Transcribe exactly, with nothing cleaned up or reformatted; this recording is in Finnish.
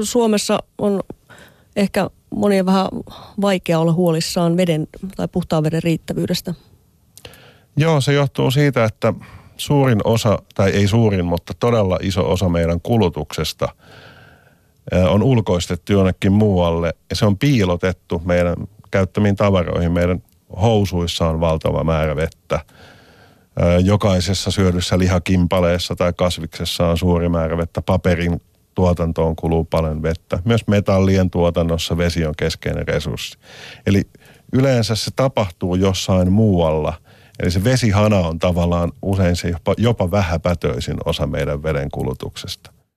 Suomessa on ehkä monien vähän vaikea olla huolissaan veden tai puhtaan veden riittävyydestä. Joo, se johtuu siitä, että suurin osa, tai ei suurin, mutta todella iso osa meidän kulutuksesta on ulkoistettu jonnekin muualle. Ja se on piilotettu meidän käyttämiin tavaroihin. Meidän housuissa on valtava määrä vettä. Jokaisessa syödyssä lihakimpaleessa tai kasviksessa on suuri määrä vettä. Paperin tuotantoon kuluu paljon vettä. Myös metallien tuotannossa vesi on keskeinen resurssi. Eli yleensä se tapahtuu jossain muualla. Eli se vesihana on tavallaan usein se jopa, jopa vähäpätöisin osa meidän veden kulutuksesta.